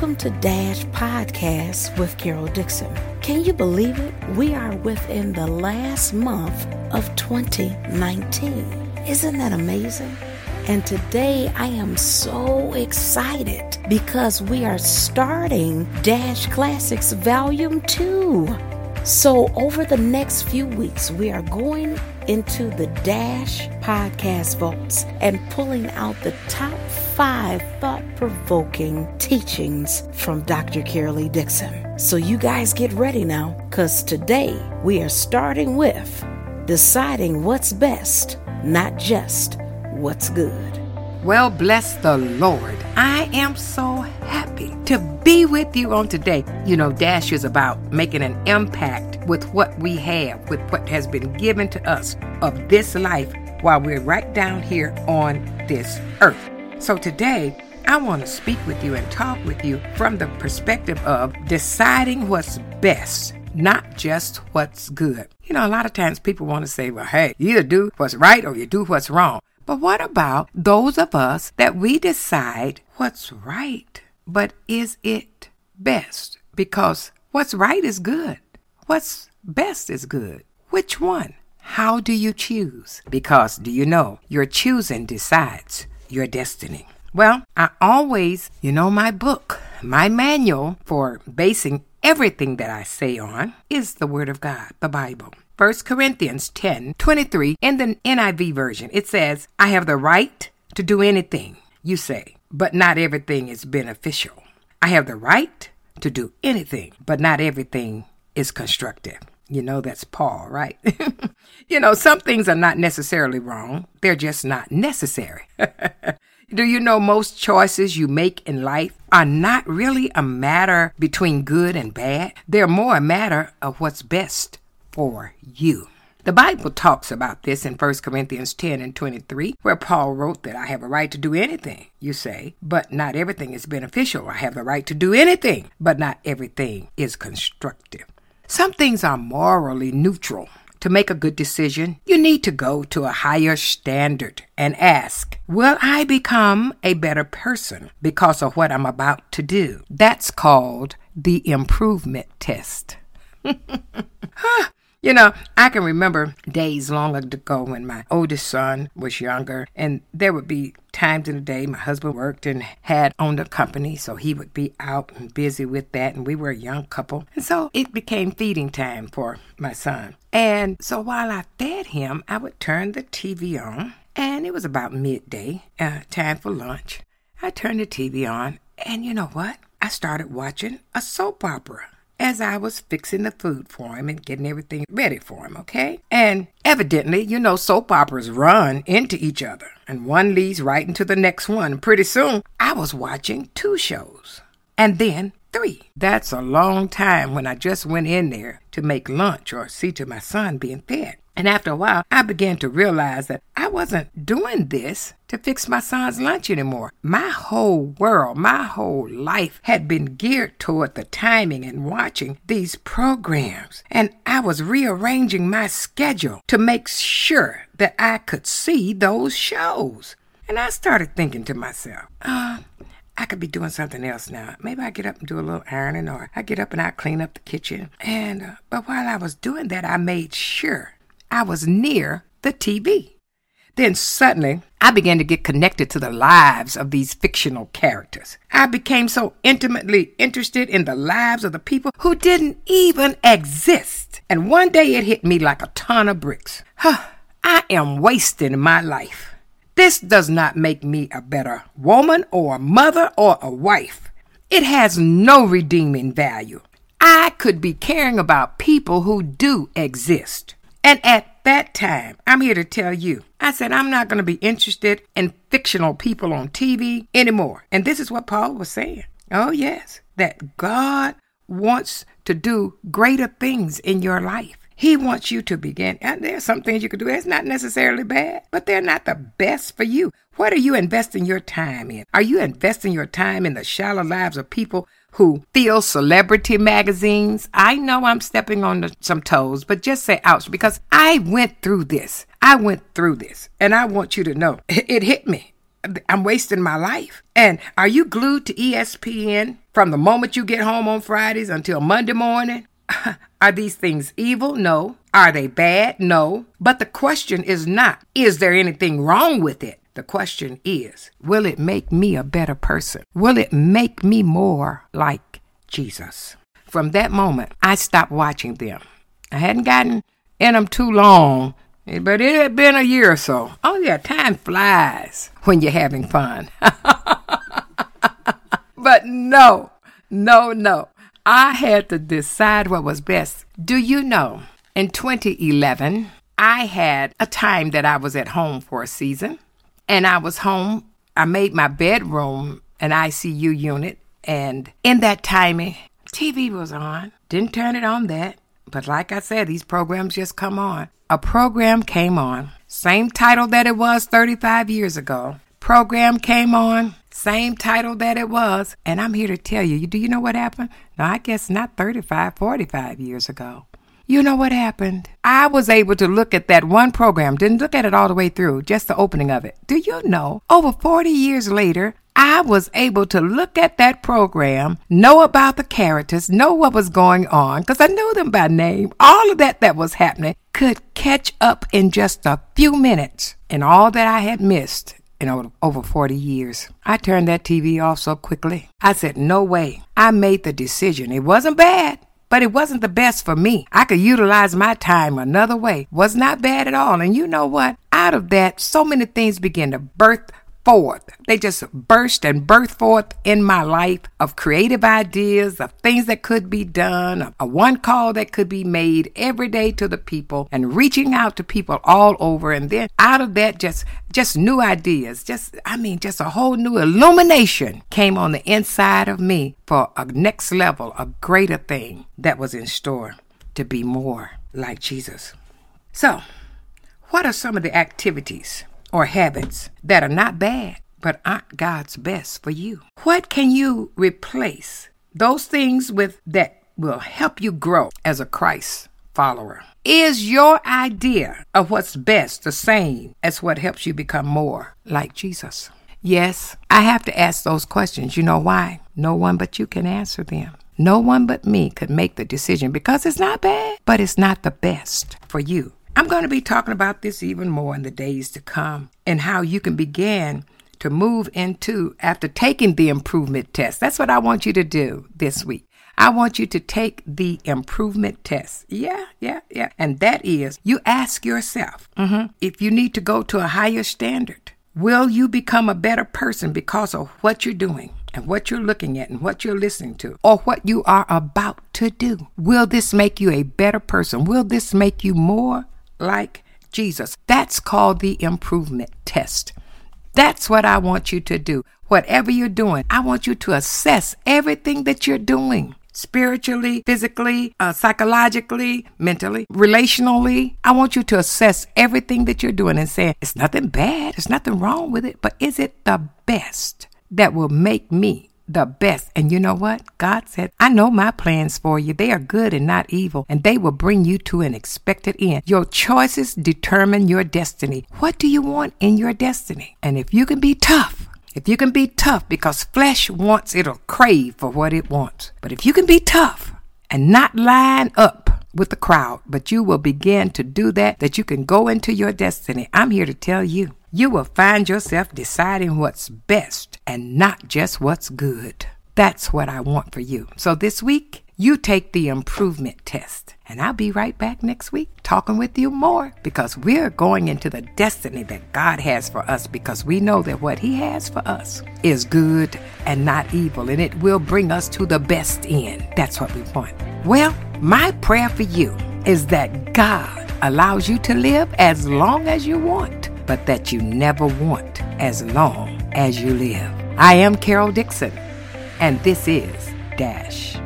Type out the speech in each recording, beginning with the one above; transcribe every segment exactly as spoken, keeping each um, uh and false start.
Welcome to Dash Podcast with Carol Dixon. Can you believe it? We are within the last month of twenty nineteen. Isn't that amazing? And today I am so excited because we are starting Dash Classics Volume two. So over the next few weeks, we are going into the Dash Podcast vaults and pulling out the top five thought-provoking teachings from Doctor Carolee Dixon. So you guys get ready now, because today we are starting with deciding what's best, not just what's good. Well, bless the Lord. I am so happy to be with you on today. You know, Dash is about making an impact with what we have, with what has been given to us of this life while we're right down here on this earth. So today, I want to speak with you and talk with you from the perspective of deciding what's best, not just what's good. You know, a lot of times people want to say, well, hey, you either do what's right or you do what's wrong. But what about those of us that we decide what's right, but is it best? Because what's right is good. What's best is good. Which one? How do you choose? Because do you know, your choosing decides your destiny. Well, I always, you know, my book, my manual for basing everything that I say on is the Word of God, the Bible. First Corinthians ten twenty-three in the N I V version, it says, I have the right to do anything, you say, but not everything is beneficial. I have the right to do anything, but not everything is constructive. You know, that's Paul, right? You know, some things are not necessarily wrong. They're just not necessary. Do you know most choices you make in life are not really a matter between good and bad? They're more a matter of what's best for you. The Bible talks about this in First Corinthians ten and twenty-three, where Paul wrote that I have a right to do anything, you say, but not everything is beneficial. I have the right to do anything, but not everything is constructive. Some things are morally neutral. To make a good decision, you need to go to a higher standard and ask, will I become a better person because of what I'm about to do? That's called the improvement test. You know, I can remember days long ago when my oldest son was younger, and there would be times in the day my husband worked and had owned a company, so he would be out and busy with that, and we were a young couple. And so it became feeding time for my son. And so while I fed him, I would turn the T V on, and it was about midday, uh, time for lunch. I turned the T V on, and you know what? I started watching a soap opera as I was fixing the food for him and getting everything ready for him, okay? And evidently, you know, soap operas run into each other, and one leads right into the next one. Pretty soon, I was watching two shows, and then three. That's a long time when I just went in there to make lunch or see to my son being fed. And after a while, I began to realize that I wasn't doing this to fix my son's lunch anymore. My whole world, my whole life had been geared toward the timing and watching these programs. And I was rearranging my schedule to make sure that I could see those shows. And I started thinking to myself, uh, I could be doing something else now. Maybe I get up and do a little ironing, or I get up and I clean up the kitchen. And uh, but while I was doing that, I made sure I was near the T V. Then suddenly, I began to get connected to the lives of these fictional characters. I became so intimately interested in the lives of the people who didn't even exist. And one day it hit me like a ton of bricks. Huh, I am wasting my life. This does not make me a better woman or a mother or a wife. It has no redeeming value. I could be caring about people who do exist. And at that time, I'm here to tell you, I said, I'm not going to be interested in fictional people on T V anymore. And this is what Paul was saying. Oh, yes, that God wants to do greater things in your life. He wants you to begin. And there are some things you can do that's not necessarily bad, but they're not the best for you. What are you investing your time in? Are you investing your time in the shallow lives of people who feel celebrity magazines? I know I'm stepping on the, some toes, but just say ouch, because I went through this. I went through this, and I want you to know it, it hit me. I'm wasting my life. And are you glued to E S P N from the moment you get home on Fridays until Monday morning? Are these things evil? No. Are they bad? No. But the question is not, is there anything wrong with it? The question is, will it make me a better person? Will it make me more like Jesus? From that moment, I stopped watching them. I hadn't gotten in them too long, but it had been a year or so. Oh yeah, time flies when you're having fun. But no, no, no. I had to decide what was best. Do you know, in twenty eleven, I had a time that I was at home for a season. And I was home. I made my bedroom an I C U unit. And in that timing, T V was on. Didn't turn it on that. But like I said, these programs just come on. A program came on. Same title that it was thirty-five years ago. Program came on. Same title that it was. And I'm here to tell you, do you know what happened? No, I guess not thirty-five, forty-five years ago. You know what happened? I was able to look at that one program, didn't look at it all the way through, just the opening of it. Do you know, over forty years later, I was able to look at that program, know about the characters, know what was going on, because I knew them by name. All of that that was happening could catch up in just a few minutes. And all that I had missed in over forty years. I turned that T V off so quickly. I said, no way. I made the decision. It wasn't bad. But it wasn't the best for me. I could utilize my time another way. Was not bad at all. And you know what? Out of that, so many things began to birth forth. They just burst and birth forth in my life of creative ideas, of things that could be done, of a one call that could be made every day to the people and reaching out to people all over. And then out of that, just, just new ideas, just, I mean, just a whole new illumination came on the inside of me for a next level, a greater thing that was in store to be more like Jesus. So what are some of the activities or habits that are not bad, but aren't God's best for you? What can you replace those things with that will help you grow as a Christ follower? Is your idea of what's best the same as what helps you become more like Jesus? Yes, I have to ask those questions. You know why? No one but you can answer them. No one but me could make the decision because it's not bad, but it's not the best for you. I'm going to be talking about this even more in the days to come and how you can begin to move into after taking the improvement test. That's what I want you to do this week. I want you to take the improvement test. Yeah, yeah, yeah. And that is, you ask yourself, mm-hmm, if you need to go to a higher standard, will you become a better person because of what you're doing and what you're looking at and what you're listening to or what you are about to do? Will this make you a better person? Will this make you more like Jesus? That's called the improvement test. That's what I want you to do. Whatever you're doing, I want you to assess everything that you're doing spiritually, physically, uh, psychologically, mentally, relationally. I want you to assess everything that you're doing and say, it's nothing bad, there's nothing wrong with it, but is it the best that will make me the best? And you know what? God said, I know my plans for you. They are good and not evil, and they will bring you to an expected end. Your choices determine your destiny. What do you want in your destiny? And if you can be tough, if you can be tough, because flesh wants, it'll crave for what it wants. But if you can be tough and not line up with the crowd, but you will begin to do that, that you can go into your destiny. I'm here to tell you, you will find yourself deciding what's best and not just what's good. That's what I want for you. So this week, you take the improvement test. And I'll be right back next week talking with you more, because we're going into the destiny that God has for us, because we know that what He has for us is good and not evil, and it will bring us to the best end. That's what we want. Well, my prayer for you is that God allows you to live as long as you want, but that you never want as long as you live. I am Carol Dixon, and this is Dash.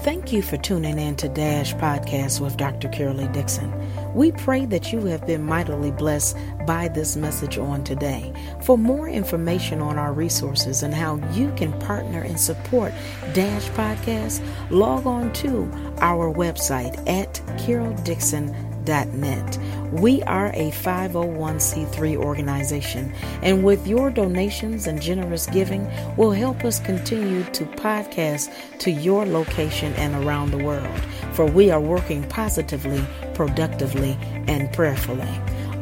Thank you for tuning in to Dash Podcast with Doctor Carolee Dixon. We pray that you have been mightily blessed by this message on today. For more information on our resources and how you can partner and support Dash Podcast, log on to our website at carol dixon dot net. We are a five oh one c three organization, and with your donations and generous giving will help us continue to podcast to your location and around the world, for we are working positively, productively, and prayerfully.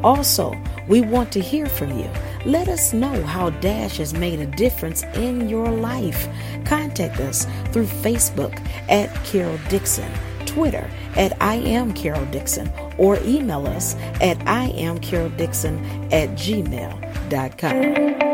Also, we want to hear from you. Let us know how DASH has made a difference in your life. Contact us through Facebook at Carol Dixon, Twitter at I am Carol Dixon, or email us at I am Carol Dixon at gmail dot com.